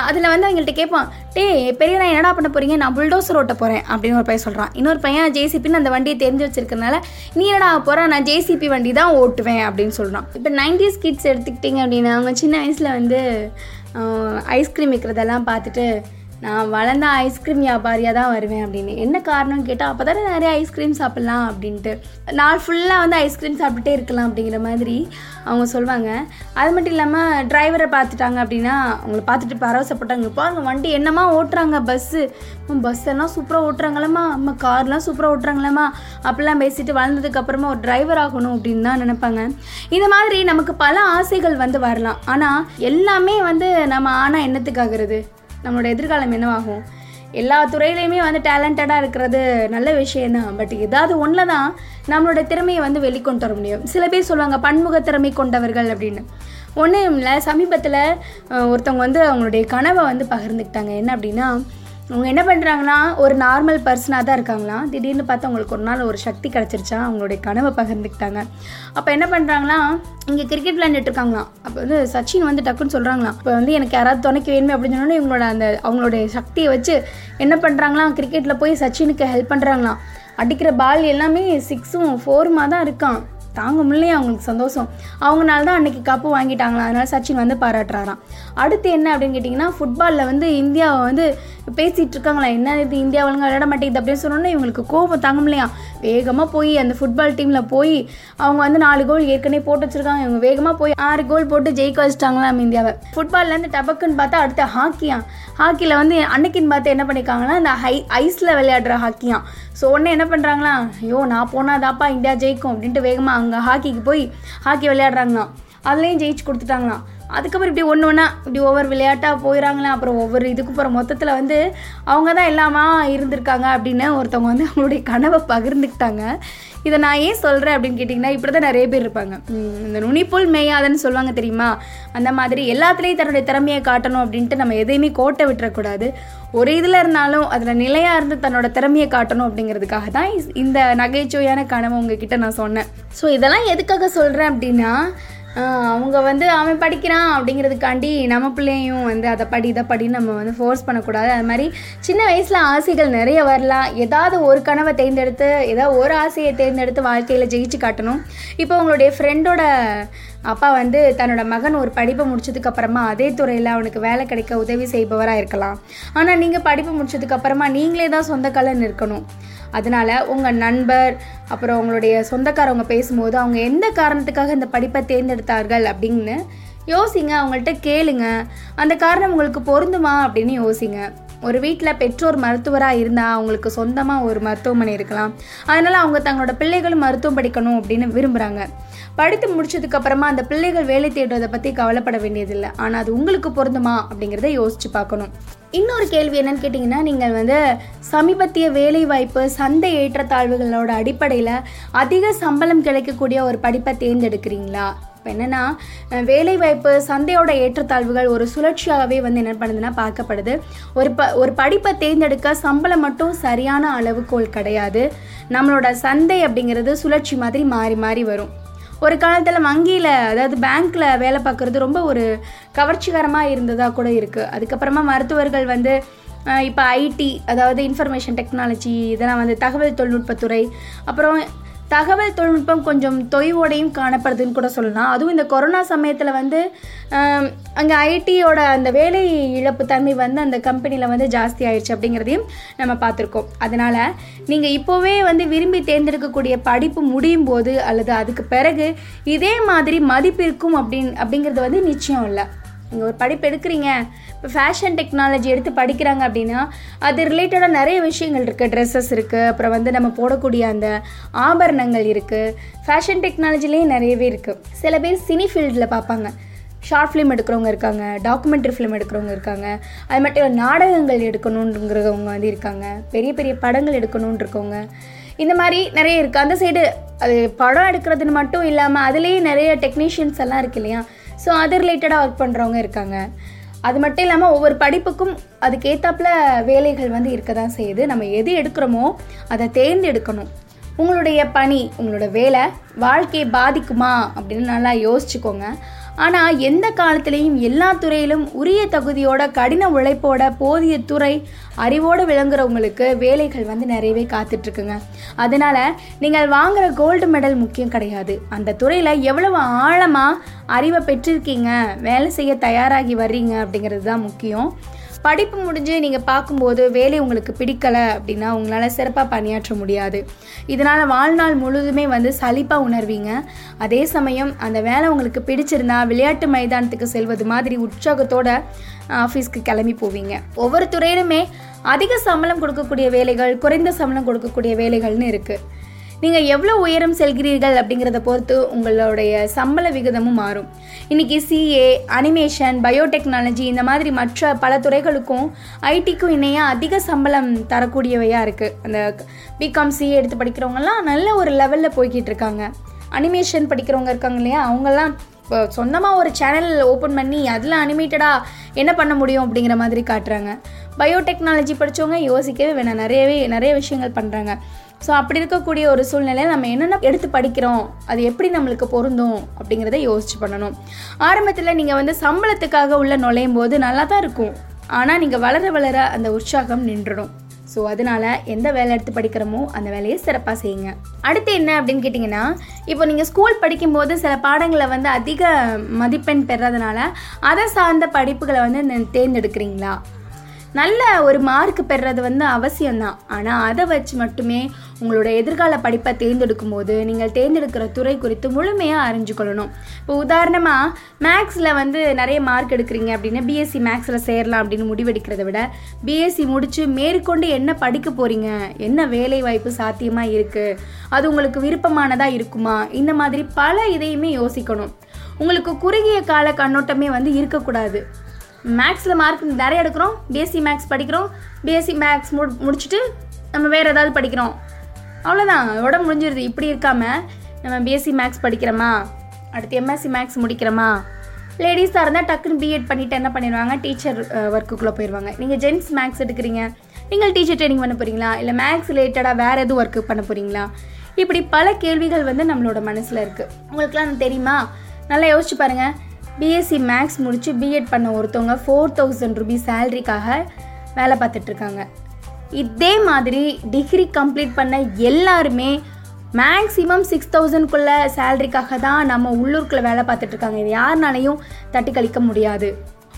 அதில் வந்து அவங்கள்ட்ட கேட்பான், டே பெரிய நான் என்னடா பண்ண போகிறீங்க, நான் புல்டோசர் ஓட்ட போகிறேன் அப்படின்னு ஒரு பையன் சொல்கிறான். இன்னொரு பையன் ஜேசிபின்னு அந்த வண்டியை தெரிஞ்சு வச்சிருக்கனால நீ என்னடா போகிறா, நான் ஜேசிபி வண்டி தான் ஓட்டுவேன் அப்படின்னு சொல்கிறான். இப்போ 90s கிட்ஸ் எடுத்துக்கிட்டிங்க அப்படின்னா அவங்க சின்ன வயசில் வந்து ஐஸ்கிரீம் விற்கிறதெல்லாம் பார்த்துட்டு நான் வளர்ந்த ஐஸ்கிரீம் வியாபாரியாக தான் வருவேன் அப்படின்னு. என்ன காரணம் கேட்டால் அப்போ தானே நிறைய ஐஸ்கிரீம் சாப்பிட்லாம் அப்படின்ட்டு, நாள் ஃபுல்லாக வந்து ஐஸ்கிரீம் சாப்பிட்டுட்டே இருக்கலாம் அப்படிங்கிற மாதிரி அவங்க சொல்லுவாங்க. அது மட்டும் இல்லாமல் டிரைவரை பார்த்துட்டாங்க அப்படின்னா அவங்கள பார்த்துட்டு பரவசப்பட்டாங்க, இப்போ அவங்க வண்டி என்னமா ஓட்டுறாங்க, பஸ்ஸெல்லாம் சூப்பராக ஓட்டுறாங்களாம்மா, நம்ம கார்லாம் சூப்பராக ஓட்டுறாங்களாம்மா அப்படிலாம் பேசிட்டு வளர்ந்ததுக்கப்புறமா ஒரு டிரைவர் ஆகணும் அப்படின்னு தான் நினைப்பாங்க. இந்த மாதிரி நமக்கு பல ஆசைகள் வந்து வரலாம். ஆனால் எல்லாமே வந்து நம்ம ஆனால் என்னத்துக்காகிறது, நம்மளோட எதிர்காலம் என்னவாகும்? எல்லா துறையிலையுமே வந்து டேலண்டடாக இருக்கிறது நல்ல விஷயந்தான், பட் ஏதாவது ஒன்றில் தான் நம்மளோட திறமையை வந்து வெளிக்கொண்டு வர முடியும். சில பேர் சொல்லுவாங்க பன்முக திறமை கொண்டவர்கள் அப்படின்னு. ஒன்றும் இல்லை, சமீபத்தில் ஒருத்தவங்க வந்து அவங்களுடைய கனவை வந்து பகிர்ந்துக்கிட்டாங்க. என்ன அப்படின்னா, அவங்க என்ன பண்ணுறாங்கன்னா, ஒரு நார்மல் பர்சனாக தான் இருக்காங்களாம், திடீர்னு பார்த்தா அவங்களுக்கு ஒரு நாள் ஒரு சக்தி கிடச்சிருச்சா, அவங்களுடைய கனவை பகிர்ந்துக்கிட்டாங்க. அப்போ என்ன பண்ணுறாங்களா, இங்கே கிரிக்கெட் விளையாண்டுட்டுருக்காங்களாம். அப்போ வந்து சச்சின் வந்து டக்குன்னு சொல்கிறாங்களாம், இப்போ வந்து எனக்கு யாராவது துணைக்கு வேணுமே அப்படின்னு சொன்னோன்னே இவங்களோட அந்த அவங்களுடைய சக்தியை வச்சு என்ன பண்ணுறாங்களாம், கிரிக்கெட்டில் போய் சச்சினுக்கு ஹெல்ப் பண்ணுறாங்களாம். அடிக்கிற பால் எல்லாமே 6ம் 4மாக தான் இருக்கான், தாங்க முடியலையே அவங்களுக்கு சந்தோஷம். அவங்களால தான் அன்றைக்கி கப்பு வாங்கிட்டாங்களா, அதனால் சச்சின் வந்து பாராட்டுறாராம். அடுத்து என்ன அப்படின்னு கேட்டிங்கன்னா, ஃபுட்பாலில் வந்து இந்தியாவை வந்து பேசிகிட்டு இருக்காங்களா, என்ன இது இந்தியா ஒழுங்காக விளையாட மாட்டேங்குது அப்படின்னு சொன்னோன்னே இவங்களுக்கு கோபம் தாங்க முடியலையா, வேகமாக போய் அந்த ஃபுட்பால் டீமில் போய் அவங்க வந்து 4 கோல் ஏற்கனவே போட்டு வச்சுருக்காங்க, இவங்க வேகமாக போய் 6 கோல் போட்டு ஜெயிக்க வச்சுட்டாங்களா நம்ம இந்தியாவை. ஃபுட்பால்லேருந்து டபக்குன்னு பார்த்தா அடுத்த ஹாக்கியான், ஹாக்கியில் வந்து அன்னைக்குன்னு பார்த்து என்ன பண்ணியிருக்காங்கன்னா, அந்த ஐஸில் விளையாடுற ஹாக்கியான். ஸோ உடனே என்ன பண்ணுறாங்களா, ஐயோ நான் போனாதாப்பா இந்தியா ஜெயிக்கும் அப்படின்ட்டு வேகமாக அங்கே ஹாக்கிக்கு போய் ஹாக்கி விளையாடுறாங்களாம். அதுலேயும் ஜெயிச்சு கொடுத்துட்டாங்களாம். அதுக்கப்புறம் இப்படி ஒன்று ஒன்றா இப்படி ஒவ்வொரு விளையாட்டாக போயிடறாங்களாம். அப்புறம் ஒவ்வொரு இதுக்கு அப்புறம் மொத்தத்தில் வந்து அவங்க தான் எல்லாமா இருந்திருக்காங்க அப்படின்னு ஒருத்தவங்க வந்து அவங்களுடைய கனவை பகிர்ந்துக்கிட்டாங்க. இதை நான் ஏன் சொல்கிறேன் அப்படின்னு கேட்டிங்கன்னா, இப்படி தான் நிறைய பேர் இருப்பாங்க, இந்த நுனிப்புல் மேயாதன்னு சொல்லுவாங்க தெரியுமா, அந்த மாதிரி எல்லாத்துலேயும் தன்னுடைய திறமையை காட்டணும் அப்படின்ட்டு நம்ம எதையுமே கோட்டை விட்டுறக்கூடாது. ஒரு இதில் இருந்தாலும் அதில் நிலையாக இருந்து தன்னோட திறமையை காட்டணும் அப்படிங்கிறதுக்காக தான் இந்த நகைச்சுவையான கனவை உங்ககிட்ட நான் சொன்னேன். ஸோ இதெல்லாம் எதுக்காக சொல்கிறேன் அப்படின்னா, அவங்க வந்து அவன் படிக்கிறான் அப்படிங்கிறதுக்காண்டி நம்ம பிள்ளையும் வந்து அதை படி இதை படின்னு நம்ம வந்து ஃபோர்ஸ் பண்ணக்கூடாது. அது மாதிரி சின்ன வயசில் ஆசைகள் நிறைய வரலாம். ஏதாவது ஒரு கனவை தேர்ந்தெடுத்து ஏதாவது ஒரு ஆசையை தேர்ந்தெடுத்து வாழ்க்கையில் ஜெயிச்சு காட்டணும். இப்போ உங்களுடைய ஃப்ரெண்டோட அப்பா வந்து தன்னோட மகன் ஒரு படிப்பை முடிச்சதுக்கப்புறமா அதே துறையில் அவனுக்கு வேலை கிடைக்க உதவி செய்பவராக இருக்கலாம். ஆனால் நீங்கள் படிப்பு முடிச்சதுக்கப்புறமா நீங்களே தான் சொந்த கால நிற்கணும். அதனால் உங்கள் நண்பர் அப்புறம் உங்களுடைய சொந்தக்காரவங்க பேசும்போது அவங்க எந்த காரணத்துக்காக இந்த படிப்பை தேர்ந்தெடுத்தார்கள் அப்படின்னு யோசிங்க, அவங்கள்ட்ட கேளுங்க, அந்த காரணம் உங்களுக்கு பொருந்துமா அப்படின்னு யோசிங்க. ஒரு வீட்டில் பெற்றோர் மருத்துவராக இருந்தால் அவங்களுக்கு சொந்தமாக ஒரு மருத்துவமனை இருக்கலாம். அதனால் அவங்க தங்களோட பிள்ளைகளும் மருத்துவம் படிக்கணும் அப்படின்னு விரும்புகிறாங்க. படித்து முடிச்சதுக்கப்புறமா அந்த பிள்ளைகள் வேலை தேடுறதை பற்றி கவலைப்பட வேண்டியதில்லை. ஆனால் அது உங்களுக்கு பொருந்துமா அப்படிங்கிறத யோசித்து பார்க்கணும். இன்னொரு கேள்வி என்னன்னு கேட்டிங்கன்னா, நீங்கள் வந்து சமீபத்திய வேலைவாய்ப்பு சந்தை ஏற்றத்தாழ்வுகளோட அடிப்படையில் அதிக சம்பளம் கிடைக்கக்கூடிய ஒரு படிப்பை தேர்ந்தெடுக்கிறீங்களா? இப்போ என்னென்னா, வேலைவாய்ப்பு சந்தையோட ஏற்றத்தாழ்வுகள் ஒரு சுழற்சியாகவே வந்து என்ன பண்ணுதுன்னா பார்க்கப்படுது. ஒரு படிப்பை தேர்ந்தெடுக்க சம்பளம் மட்டும் சரியான அளவுகோல் கிடையாது. நம்மளோட சந்தை அப்படிங்கிறது சுழற்சி மாதிரி மாறி மாறி வரும். ஒரு காலத்தில் வங்கியில், அதாவது பேங்க்கில் வேலை பார்க்குறது ரொம்ப ஒரு கவர்ச்சிகரமாக இருந்ததாக கூட இருக்குது. அதுக்கப்புறமா மருத்துவர்கள் வந்து இப்போ ஐடி, அதாவது இன்ஃபர்மேஷன் டெக்னாலஜி, இதெல்லாம் வந்து தகவல் தொழில்நுட்பத்துறை, அப்புறம் தகவல் தொழில்நுட்பம் கொஞ்சம் தொய்வோடையும் காணப்படுதுன்னு கூட சொல்லலாம். அதுவும் இந்த கொரோனா சமயத்தில் வந்து அங்கே ஐடியோட அந்த வேலை இழப்பு தன்மை வந்து அந்த கம்பெனியில் வந்து ஜாஸ்தி ஆயிடுச்சு அப்படிங்கிறதையும் நம்ம பார்த்துருக்கோம். அதனால் நீங்கள் இப்போவே வந்து விரும்பி தேர்ந்தெடுக்கக்கூடிய படிப்பு முடியும் போது அல்லது அதுக்கு பிறகு இதே மாதிரி மதிப்பிருக்கும் அப்படிங்கிறது வந்து நிச்சயம் இல்லை. நீங்கள் ஒரு படிப்பு எடுக்கிறீங்க, இப்போ ஃபேஷன் டெக்னாலஜி எடுத்து படிக்கிறாங்க அப்படின்னா அது ரிலேட்டடாக நிறைய விஷயங்கள் இருக்குது. ட்ரெஸ்ஸஸ் இருக்குது, அப்புறம் வந்து நம்ம போடக்கூடிய அந்த ஆபரணங்கள் இருக்குது, ஃபேஷன் டெக்னாலஜிலேயே நிறையவே இருக்குது. சில பேர் சினி ஃபீல்டில் பார்ப்பாங்க, ஷார்ட் ஃபிலிம் எடுக்கிறவங்க இருக்காங்க, டாக்குமெண்ட்ரி ஃபிலிம் எடுக்கிறவங்க இருக்காங்க, அது மட்டும் நாடகங்கள் எடுக்கணுங்கிறவங்க வந்து இருக்காங்க, பெரிய பெரிய படங்கள் எடுக்கணுன்றிருக்கவங்க, இந்த மாதிரி நிறைய இருக்குது. அந்த சைடு அது படம் எடுக்கிறதுன்னு மட்டும் இல்லாமல் அதுலேயே நிறைய டெக்னீஷியன்ஸ் எல்லாம் இருக்குது இல்லையா, ஸோ அது ரிலேட்டடாக ஒர்க் பண்ணுறவங்க இருக்காங்க. அது மட்டும் இல்லாமல் ஒவ்வொரு படிப்புக்கும் அதுக்கேற்றாப்புல வேலைகள் வந்து இருக்க தான் செய்யுது. நம்ம எது எடுக்கிறோமோ அதை தேர்ந்தெடுக்கணும். உங்களுடைய பணி, உங்களோட வேலை வாழ்க்கையை பாதிக்குமா அப்படின்னு நல்லா யோசிச்சுக்கோங்க. ஆனால் எந்த காலத்துலேயும் எல்லா துறையிலும் உரிய தகுதியோட கடின உழைப்போட போதிய துறை அறிவோடு விளங்குறவங்களுக்கு வேலைகள் வந்து நிறையவே காத்துட்ருக்குங்க. அதனால் நீங்கள் வாங்குகிற கோல்டு மெடல் முக்கியம் கிடையாது. அந்த துறையில் எவ்வளவு ஆழமாக அறிவை பெற்றிருக்கீங்க, வேலை செய்ய தயாராகி வர்றீங்க அப்படிங்கிறது தான் முக்கியம். படிப்பு முடிஞ்சு நீங்கள் பார்க்கும்போது வேலை உங்களுக்கு பிடிக்கலை அப்படின்னா உங்களால் சிறப்பாக பணியாற்ற முடியாது. இதனால் வாழ்நாள் முழுதுமே சலிப்பாக உணர்வீங்க. அதே சமயம் அந்த வேலை உங்களுக்கு பிடிச்சிருந்தா விளையாட்டு மைதானத்துக்கு செல்வது மாதிரி உற்சாகத்தோட ஆஃபீஸ்க்கு கிளம்பி போவீங்க. ஒவ்வொரு துறையிலுமே அதிக சம்பளம் கொடுக்கக்கூடிய வேலைகள், குறைந்த சம்பளம் கொடுக்கக்கூடிய வேலைகள்னு இருக்குது. நீங்கள் எவ்வளோ உயரம் செல்கிறீர்கள் அப்படிங்கிறத பொறுத்து உங்களுடைய சம்பள விகிதமும் மாறும். இன்றைக்கி சிஏ, அனிமேஷன், பயோடெக்னாலஜி இந்த மாதிரி மற்ற பல துறைகளுக்கும் ஐடிக்கும் இணையாக அதிக சம்பளம் தரக்கூடியவையாக இருக்குது. அந்த பிகாம் சிஏ எடுத்து படிக்கிறவங்கலாம் நல்ல ஒரு லெவலில் போய்கிட்டு இருக்காங்க. அனிமேஷன் படிக்கிறவங்க இருக்காங்க இல்லையா, அவங்கெல்லாம் இப்போ சொந்தமாக ஒரு சேனல் ஓப்பன் பண்ணி அதில் அனிமேட்டடாக என்ன பண்ண முடியும் அப்படிங்கிற மாதிரி காட்டுறாங்க. பயோடெக்னாலஜி படித்தவங்க யோசிக்கவே வேணாம், நிறைய விஷயங்கள் பண்ணுறாங்க. ஸோ அப்படி இருக்கக்கூடிய ஒரு சூழ்நிலையில் நம்ம என்னென்ன எடுத்து படிக்கிறோம், அது எப்படி நம்மளுக்கு பொருந்தும் அப்படிங்கிறத யோசிச்சு பண்ணணும். ஆரம்பத்தில் நீங்கள் சம்பளத்துக்காக உள்ள நுழையும் போது நல்லா தான் இருக்கும். ஆனால் நீங்கள் வளர வளர அந்த உற்சாகம் நின்றுடும். ஸோ அதனால் எந்த வேலை எடுத்து படிக்கிறோமோ அந்த வேலையை சிறப்பாக செய்யுங்க. அடுத்து என்ன அப்படின்னு கேட்டிங்கன்னா, இப்போ நீங்கள் ஸ்கூல் படிக்கும்போது சில பாடங்களை அதிக மதிப்பெண் பெறதுனால அதை சார்ந்த படிப்புகளை தேர்ந்தெடுக்கிறீங்களா? நல்ல ஒரு மார்க் பெறுறது அவசியம்தான். ஆனால் அதை வச்சு மட்டுமே உங்களோட எதிர்கால படிப்பை தேர்ந்தெடுக்கும் போது நீங்கள் தேர்ந்தெடுக்கிற துறை குறித்து முழுமையாக அறிஞ்சு கொள்ளணும். இப்போ உதாரணமாக மேக்ஸில் நிறைய மார்க் எடுக்கிறீங்க அப்படின்னா பிஎஸ்சி மேக்ஸில் சேரலாம் அப்படின்னு முடிவெடுக்கிறத விட, பிஎஸ்சி முடித்து மேற்கொண்டு என்ன படிக்க போகிறீங்க, என்ன வேலை வாய்ப்பு சாத்தியமாக இருக்குது, அது உங்களுக்கு விருப்பமானதாக இருக்குமா, இந்த மாதிரி பல இதையுமே யோசிக்கணும். உங்களுக்கு குறுகிய கால கண்ணோட்டமே இருக்கக்கூடாது. மேக்ஸில் மார்க் நிறைய எடுக்கிறோம், பிஎஸ்சி மேக்ஸ் படிக்கிறோம், பிஎஸ்சி மேக்ஸ் முடிச்சுட்டு நம்ம வேறு ஏதாவது படிக்கிறோம், அவ்வளோதான் உடம்பு முடிஞ்சிருது. இப்படி இருக்காமல் நம்ம பிஎஸ்சி மேக்ஸ் படிக்கிறோமா, அடுத்து எம்எஸ்சி மேக்ஸ் முடிக்கிறோமா. லேடிஸாக இருந்தால் டக்குன்னு பிஎட் பண்ணிவிட்டு என்ன பண்ணிடுவாங்க, டீச்சர் ஒர்க்குக்குள்ளே போயிடுவாங்க. நீங்கள் ஜென்ஸ் மேக்ஸ் எடுக்கிறீங்க, நீங்கள் டீச்சர் ட்ரைனிங் பண்ண போகிறீங்களா, இல்லை மேக்ஸ் ரிலேட்டடாக வேறு எதுவும் ஒர்க்கு பண்ண போகிறீங்களா, இப்படி பல கேள்விகள் நம்மளோட மனசில் இருக்குது. உங்களுக்குலாம் தெரியுமா, நல்லா யோசிச்சு பாருங்கள். பிஎஸ்சி மேக்ஸ் முடித்து பிஎட் பண்ண ஒருத்தவங்க 4000 ரூபீஸ் சேலரிக்காக வேலை பார்த்துட்ருக்காங்க. இதே மாதிரி டிகிரி கம்ப்ளீட் பண்ண எல்லாருமே மேக்ஸிமம் 6000க்குள்ளே சேலரிக்காக தான் நம்ம உள்ளூருக்குள்ளே வேலை பார்த்துட்ருக்காங்க. இது யாருனாலையும் தட்டி கழிக்க முடியாது.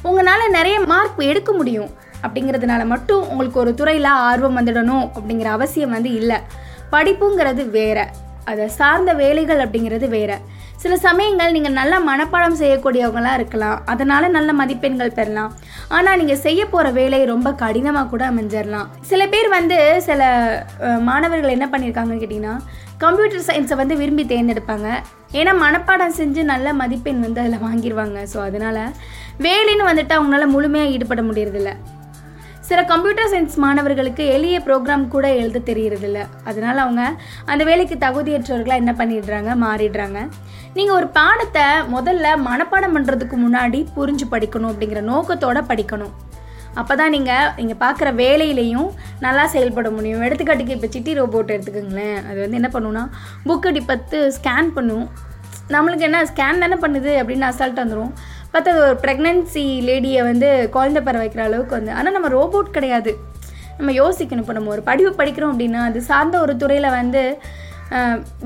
உங்களால் நிறைய மார்க் எடுக்க முடியும் அப்படிங்கிறதுனால மட்டும் உங்களுக்கு ஒரு துறையில் ஆர்வம் வந்துடணும் அப்படிங்கிற அவசியம் இல்லை. படிப்புங்கிறது வேறு, அதை சார்ந்த வேலைகள் அப்படிங்கிறது வேறு. சில சமயங்கள் நீங்கள் நல்லா மனப்பாடம் செய்யக்கூடியவங்களாக இருக்கலாம், அதனால் நல்ல மதிப்பெண்கள் பெறலாம். ஆனால் நீங்கள் செய்ய போகிற வேலை ரொம்ப கடினமாக கூட அமைஞ்சிடலாம். சில பேர் சில மாணவர்கள் என்ன பண்ணியிருக்காங்கன்னு கேட்டிங்கன்னா, கம்ப்யூட்டர் சயின்ஸை விரும்பி தேர்ந்தெடுப்பாங்க. ஏன்னா மனப்பாடம் செஞ்சு நல்ல மதிப்பெண் அதில் வாங்கிடுவாங்க. ஸோ அதனால் வேலைன்னு அவங்களால முழுமையாக ஈடுபட முடியறதில்ல. சில கம்ப்யூட்டர் சயின்ஸ் மாணவர்களுக்கு எளிய ப்ரோக்ராம் கூட எழுத தெரியறதில்ல. அதனால் அவங்க அந்த வேலைக்கு தகுதியற்றவர்களாக என்ன பண்ணிடுறாங்க, மாறிடுறாங்க. நீங்கள் ஒரு பாடத்தை முதல்ல மனப்பாடம் பண்ணுறதுக்கு முன்னாடி புரிஞ்சு படிக்கணும் அப்படிங்கிற நோக்கத்தோடு படிக்கணும். அப்போ தான் நீங்கள் பார்க்குற வேலையிலையும் நல்லா செயல்பட முடியும். எடுத்துக்காட்டுக்கு இப்போ சிட்டி ரோபோட் எடுத்துக்கோங்களேன். அது என்ன பண்ணுன்னா, புக்கு டிப்பத்து ஸ்கேன் பண்ணும். நம்மளுக்கு என்ன ஸ்கேன் தானே பண்ணுது அப்படின்னு அசால்ட்டாக வந்துடும். பார்த்தா அது ஒரு ப்ரெக்னென்சி லேடியை குழந்தை பெற வைக்கிற அளவுக்கு ஆனால் நம்ம ரோபோட் கிடையாது. நம்ம யோசிக்கணும். இப்போ நம்ம ஒரு படிப்பு படிக்கிறோம் அப்படின்னா அது சார்ந்த ஒரு துறையில்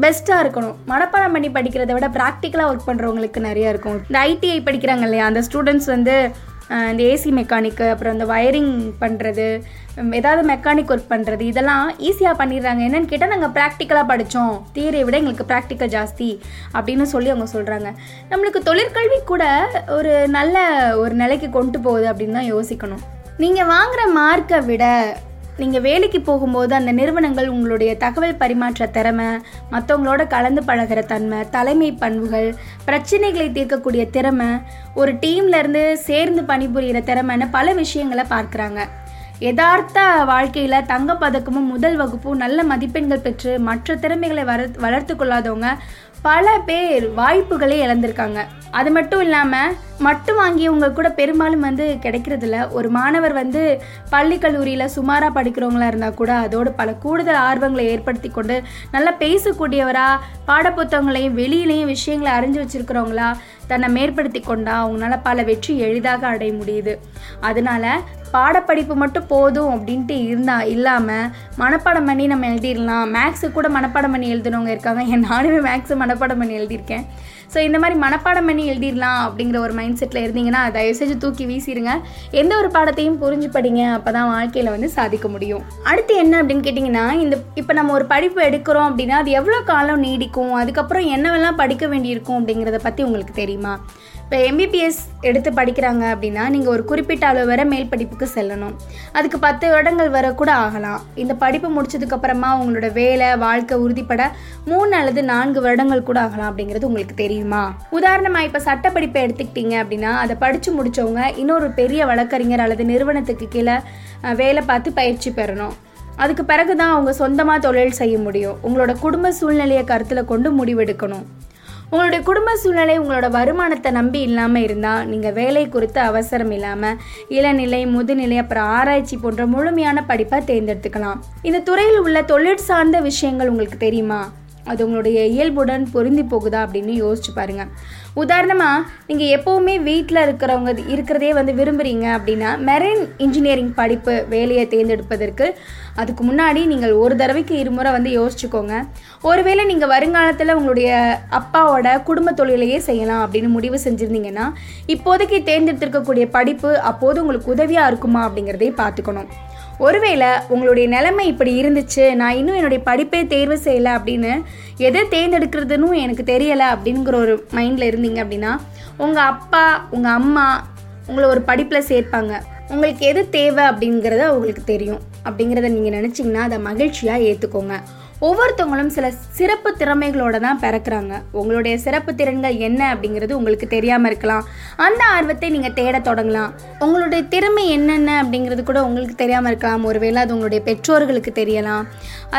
பெஸ்ட்டாக இருக்கணும். மனப்பாடம் பண்ணி படிக்கிறத விட ப்ராக்டிக்கலாக ஒர்க் பண்ணுறவங்களுக்கு நிறையா இருக்கும். இந்த ஐடிஐ படிக்கிறாங்க இல்லையா, அந்த ஸ்டூடெண்ட்ஸ் இந்த ஏசி மெக்கானிக்கு, அப்புறம் இந்த வயரிங் பண்ணுறது, ஏதாவது மெக்கானிக் ஒர்க் பண்ணுறது, இதெல்லாம் ஈஸியாக பண்ணிடுறாங்க. என்னென்னு கேட்டால் நாங்கள் ப்ராக்டிக்கலாக படித்தோம், தியரியை விட எங்களுக்கு ப்ராக்டிக்கல் ஜாஸ்தி அப்படின்னு சொல்லி அவங்க சொல்கிறாங்க. நம்மளுக்கு தொழிற்கல்வி கூட ஒரு நல்ல ஒரு நிலைக்கு கொண்டு போகுது அப்படின்னு தான் யோசிக்கணும். நீங்கள் வாங்குகிற மார்க்கை விட நீங்கள் வேலைக்கு போகும்போது அந்த நிறுவனங்கள் உங்களுடைய தகவல் பரிமாற்ற திறமை, மற்றவங்களோட கலந்து பழகிற தன்மை, தலைமை பண்புகள், பிரச்சனைகளை தீர்க்கக்கூடிய திறமை, ஒரு டீம்லேருந்து சேர்ந்து பணிபுரிகிற திறமைன்னு பல விஷயங்களை பார்க்குறாங்க. யதார்த்த வாழ்க்கையில் தங்கப்பதக்கமும் 1st வகுப்பும் நல்ல மதிப்பெண்கள் பெற்று மற்ற திறமைகளை வளர்த்து கொள்ளாதவங்க பல பேர் வாய்ப்புகளே இழந்திருக்காங்க. அது மட்டும் இல்லாமல் மட்டு வாங்கியவங்க கூட பெரும்பாலும் கிடைக்கிறதில்ல. ஒரு மாணவர் பள்ளி கல்லூரியில் சுமாராக படிக்கிறவங்களாக இருந்தால் கூட அதோடு பல கூடுதல் ஆர்வங்களை ஏற்படுத்தி கொண்டு நல்லா பேசக்கூடியவராக, பாடப்புத்தகங்களையும் வெளியிலையும் விஷயங்களை அறிஞ்சு வச்சுருக்கிறவங்களா தன்னை மேற்படுத்தி கொண்டா அவங்களால பல வெற்றி எளிதாக அடைய முடியுது. அதனால் பாடப்படிப்பு மட்டும் போதும் அப்படின்ட்டு இல்லாமல் மனப்பாடம் பண்ணி நம்ம எழுதிடலாம். மேக்ஸு கூட மனப்பாடம் பண்ணி எழுதுனவங்க இருக்காங்க. என் நானுமே மேக்ஸு மனப்பாடம் பண்ணி எழுதியிருக்கேன். ஸோ இந்த மாதிரி மனப்பாடம் பண்ணி எழுதிடலாம் அப்படிங்கிற ஒரு மைண்ட் செட்டில் இருந்தீங்கன்னா தயவுசெஞ்சு தூக்கி வீசிடுங்க. எந்த ஒரு பாடத்தையும் புரிஞ்சு படிங்க, அப்போ தான் வாழ்க்கையில் வந்து சாதிக்க முடியும். அடுத்து என்ன அப்படின்னு கேட்டிங்கன்னா, இப்போ நம்ம ஒரு படிப்பு எடுக்கிறோம் அப்படின்னா அது எவ்வளோ காலம் நீடிக்கும், அதுக்கப்புறம் என்னவெல்லாம் படிக்க வேண்டியிருக்கும் அப்படிங்கிறத பற்றி உங்களுக்கு தெரியுமா? இப்போ எம்பிபிஎஸ் எடுத்து படிக்கிறாங்க அப்படின்னா நீங்கள் ஒரு குறிப்பிட்ட அளவு வரை மேல் படிப்புக்கு செல்லணும், அதுக்கு 10 வருடங்கள் வரை கூட ஆகலாம். இந்த படிப்பு முடிச்சதுக்கப்புறமா உங்களோட வேலை வாழ்க்கை உறுதிப்பட 3 அல்லது 4 வருடங்கள் கூட ஆகலாம் அப்படிங்கிறது உங்களுக்கு தெரியுமா? உதாரணமாக இப்போ சட்டப்படிப்பை எடுத்துக்கிட்டீங்க அப்படின்னா அதை படித்து முடித்தவங்க இன்னொரு பெரிய வழக்கறிஞர் அல்லது நிறுவனத்துக்கு கீழே வேலை பார்த்து பயிற்சி பெறணும். அதுக்கு பிறகு தான் அவங்க சொந்தமாக தொழில் செய்ய முடியும். உங்களோட குடும்ப சூழ்நிலையை கருத்தில் கொண்டு முடிவெடுக்கணும். உங்களுடைய குடும்ப சூழ்நிலை உங்களோட வருமானத்தை நம்பி இல்லாமல் இருந்தால் நீங்கள் வேலை குறித்த அவசரம் இல்லாமல் இளநிலை, முதுநிலை, அப்புறம் ஆராய்ச்சி போன்ற முழுமையான படிப்பை தேர்ந்தெடுத்துக்கலாம். இந்த துறையில் உள்ள தொழில் சார்ந்த விஷயங்கள் உங்களுக்கு தெரியுமா? அது உங்களுடைய இயல்புடன் பொருந்தி போகுதா அப்படின்னு யோசிச்சு பாருங்கள். உதாரணமாக நீங்கள் எப்போவுமே வீட்டில் இருக்கிறதே வந்து விரும்புகிறீங்க அப்படின்னா மெரைன் இன்ஜினியரிங் படிப்பு வேலையை தேர்ந்தெடுப்பதற்கு அதுக்கு முன்னாடி நீங்கள் ஒரு தடவைக்கு 2 முறை வந்து யோசிச்சுக்கோங்க. ஒருவேளை நீங்கள் வருங்காலத்தில் உங்களுடைய அப்பாவோட குடும்ப தொழிலையே செய்யலாம் அப்படின்னு முடிவு செஞ்சுருந்தீங்கன்னா இப்போதைக்கு தேர்ந்தெடுத்திருக்கக்கூடிய படிப்பு அப்போது உங்களுக்கு உதவியாக இருக்குமா அப்படிங்கிறதே பார்த்துக்கணும். ஒருவேளை உங்களுடைய நிலைமை இப்படி இருந்துச்சு, நான் இன்னும் என்னுடைய படிப்பை தேர்வு செய்யலை அப்படின்னு எதை தேர்ந்தெடுக்கிறதுன்னு எனக்கு தெரியலை அப்படிங்கிற ஒரு மைண்டில் இருந்தீங்க அப்படின்னா உங்கள் அப்பா உங்கள் அம்மா உங்களை ஒரு படிப்பில் சேர்ப்பாங்க. உங்களுக்கு எது தேவை அப்படிங்கிறத உங்களுக்கு தெரியும் அப்படிங்கிறத நீங்கள் நினச்சிங்கன்னா அதை மகிழ்ச்சியாக ஏற்றுக்கோங்க. ஒவ்வொருத்தவங்களும் சில சிறப்பு திறமைகளோடு தான் பிறக்கிறாங்க. உங்களுடைய சிறப்பு திறன்கள் என்ன அப்படிங்கிறது உங்களுக்கு தெரியாமல் இருக்கலாம். அந்த ஆர்வத்தை நீங்கள் தேட தொடங்கலாம். உங்களுடைய திறமை என்னென்ன அப்படிங்கிறது கூட உங்களுக்கு தெரியாமல் இருக்கலாம். ஒருவேளை அது உங்களுடைய பெற்றோர்களுக்கு தெரியலாம்.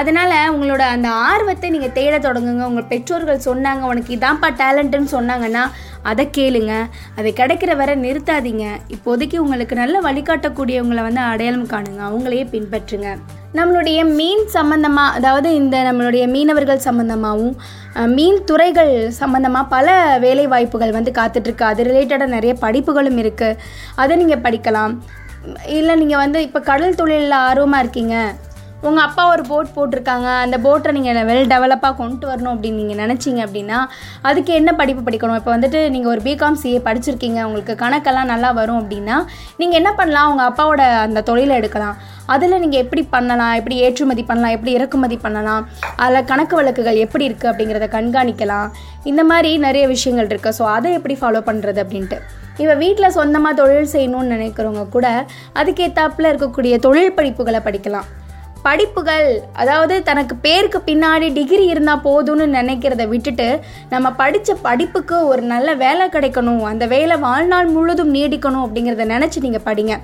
அதனால் உங்களோட அந்த ஆர்வத்தை நீங்கள் தேட தொடங்குங்க. உங்கள் பெற்றோர்கள் சொன்னாங்க உனக்கு இதான்ப்பா டேலண்ட்டுன்னு சொன்னாங்கன்னா அதை கேளுங்க. அதை கிடைக்கிற வரை நிறுத்தாதீங்க. இப்போதைக்கு உங்களுக்கு நல்ல வழிகாட்டக்கூடியவங்களை வந்து அடையாளம் காணுங்க, அவங்களையே பின்பற்றுங்க. நம்மளுடைய மீன் சம்மந்தமாக, அதாவது இந்த நம்மளுடைய மீனவர்கள் சம்மந்தமாகவும் மீன் துறைகள் சம்மந்தமாக பல வேலை வாய்ப்புகள் வந்து காத்துட்ருக்கு. அது ரிலேட்டடாக நிறைய படிப்புகளும் இருக்குது, அதை நீங்கள் படிக்கலாம். இல்லை நீங்கள் வந்து இப்போ கடல் தொழிலில் ஆர்வமாக இருக்கீங்க, உங்கள் அப்பா ஒரு போட் போட்டிருக்காங்க, அந்த போட்டை நீங்கள் வெல் டெவலப்பாக கொண்டு வரணும் அப்படின்னு நீங்கள் நினச்சிங்க அப்படின்னா அதுக்கு என்ன படிப்பு படிக்கணும்? இப்போ வந்துட்டு நீங்கள் ஒரு BCom CA படிச்சிருக்கீங்க, உங்களுக்கு கணக்கெல்லாம் நல்லா வரும் அப்படின்னா நீங்கள் என்ன பண்ணலாம்? உங்கள் அப்பாவோட அந்த தொழிலை எடுக்கலாம். அதில் நீங்கள் எப்படி பண்ணலாம், எப்படி ஏற்றுமதி பண்ணலாம், எப்படி இறக்குமதி பண்ணலாம், அதில் கணக்கு வழக்குகள் எப்படி இருக்குது அப்படிங்கிறத கண்காணிக்கலாம். இந்த மாதிரி நிறைய விஷயங்கள் இருக்குது. ஸோ அதை எப்படி ஃபாலோ பண்ணுறது அப்படின்ட்டு இப்போ வீட்டில் சொந்தமாக தொழில் செய்யணும்னு நினைக்கிறவங்க கூட அதுக்கேற்றாப்பில் இருக்கக்கூடிய தொழில் படிப்புகளை படிக்கலாம். படிப்புகள், அதாவது தனக்கு பேருக்கு பின்னாடி டிகிரி இருந்தால் போதும்னு நினைக்கிறத விட்டுட்டு நம்ம படித்த படிப்புக்கு ஒரு நல்ல வேலை கிடைக்கணும், அந்த வேலை வாழ்நாள் முழுதும் நீடிக்கணும் அப்படிங்கிறத நினச்சி நீங்கள் படிங்க.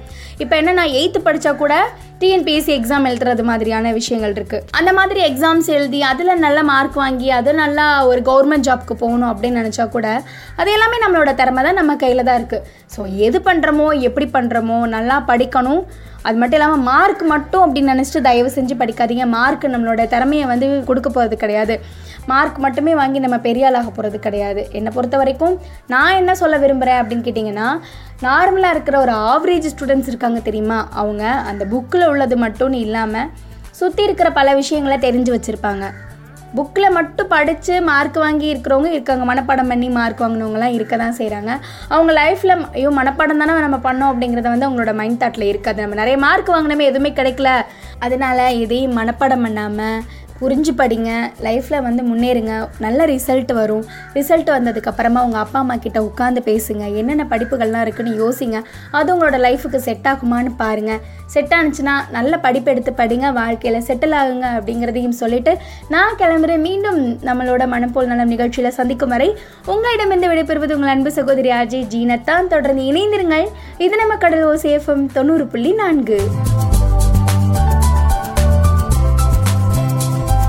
இப்போ என்ன, நான் 8th படித்தா கூட TNPSC எக்ஸாம் எழுதுறது மாதிரியான விஷயங்கள் இருக்குது. அந்த மாதிரி எக்ஸாம்ஸ் எழுதி அதில் நல்ல மார்க் வாங்கி அது நல்லா ஒரு கவர்மெண்ட் ஜாப்க்கு போகணும் அப்படின்னு நினச்சா கூட அது எல்லாமே நம்மளோட திறமை தான், நம்ம கையில் தான் இருக்குது. ஸோ எது பண்ணுறோமோ எப்படி பண்ணுறோமோ நல்லா படிக்கணும். அது மட்டும் இல்லாமல் மார்க் மட்டும் அப்படின்னு நினச்சிட்டு தயவு செஞ்சு படிக்காதீங்க. மார்க் நம்மளோட திறமையை வந்து கொடுக்க போகிறது கிடையாது. மார்க் மட்டுமே வாங்கி நம்ம பெரிய ஆளாக போகிறது கிடையாது. என்னை பொறுத்த வரைக்கும் நான் என்ன சொல்ல விரும்புகிறேன் அப்படின்னு கேட்டிங்கன்னா, நார்மலாக இருக்கிற ஒரு ஆவரேஜ் ஸ்டூடெண்ட்ஸ் இருக்காங்க தெரியுமா, அவங்க அந்த புக்கில் உள்ளது மட்டும்னு இல்லாமல் சுற்றி இருக்கிற பல விஷயங்களை தெரிஞ்சு வச்சுருப்பாங்க. புக்கில் மட்டும் படித்து மார்க் வாங்கி இருக்கிறவங்க இருக்காங்க, மனப்பாடம் பண்ணி மார்க் வாங்கினவங்களாம் இருக்க தான் செய்கிறாங்க. அவங்க லைஃப்பில் ஐயோ மனப்பாடம் தானே நம்ம பண்ணோம் அப்படிங்கிறத வந்து அவங்களோட மைண்ட் தாட்டில் இருக்காது. நம்ம நிறைய மார்க் வாங்கினமே எதுவுமே கிடைக்கல, அதனால் எதையும் மனப்பாடம் பண்ணாமல் புரிஞ்சு படிங்க, லைஃப்பில் வந்து முன்னேறுங்க. நல்ல ரிசல்ட் வரும். ரிசல்ட் வந்ததுக்கப்புறமா உங்கள் அப்பா அம்மா கிட்ட உட்காந்து பேசுங்க. என்னென்ன படிப்புகள்லாம் இருக்குன்னு யோசிங்க. அது உங்களோட லைஃபுக்கு செட் ஆகுமான்னு பாருங்கள். செட் ஆனிச்சுன்னா நல்ல படிப்பு எடுத்து படிங்க, வாழ்க்கையில் செட்டில் ஆகுங்க அப்படிங்கிறதையும் சொல்லிவிட்டு நான் கிளம்புறேன். மீண்டும் நம்மளோட மனம்போல் நலம் நிகழ்ச்சியில் சந்திக்கும் வரை உங்களிடமிருந்து விடைபெறுவது உங்கள் அன்பு சகோதரி RJ Zeenath. தொடர்ந்து இணைந்திருங்கள். இது நம்ம கடல் ஓசை FM 90.4.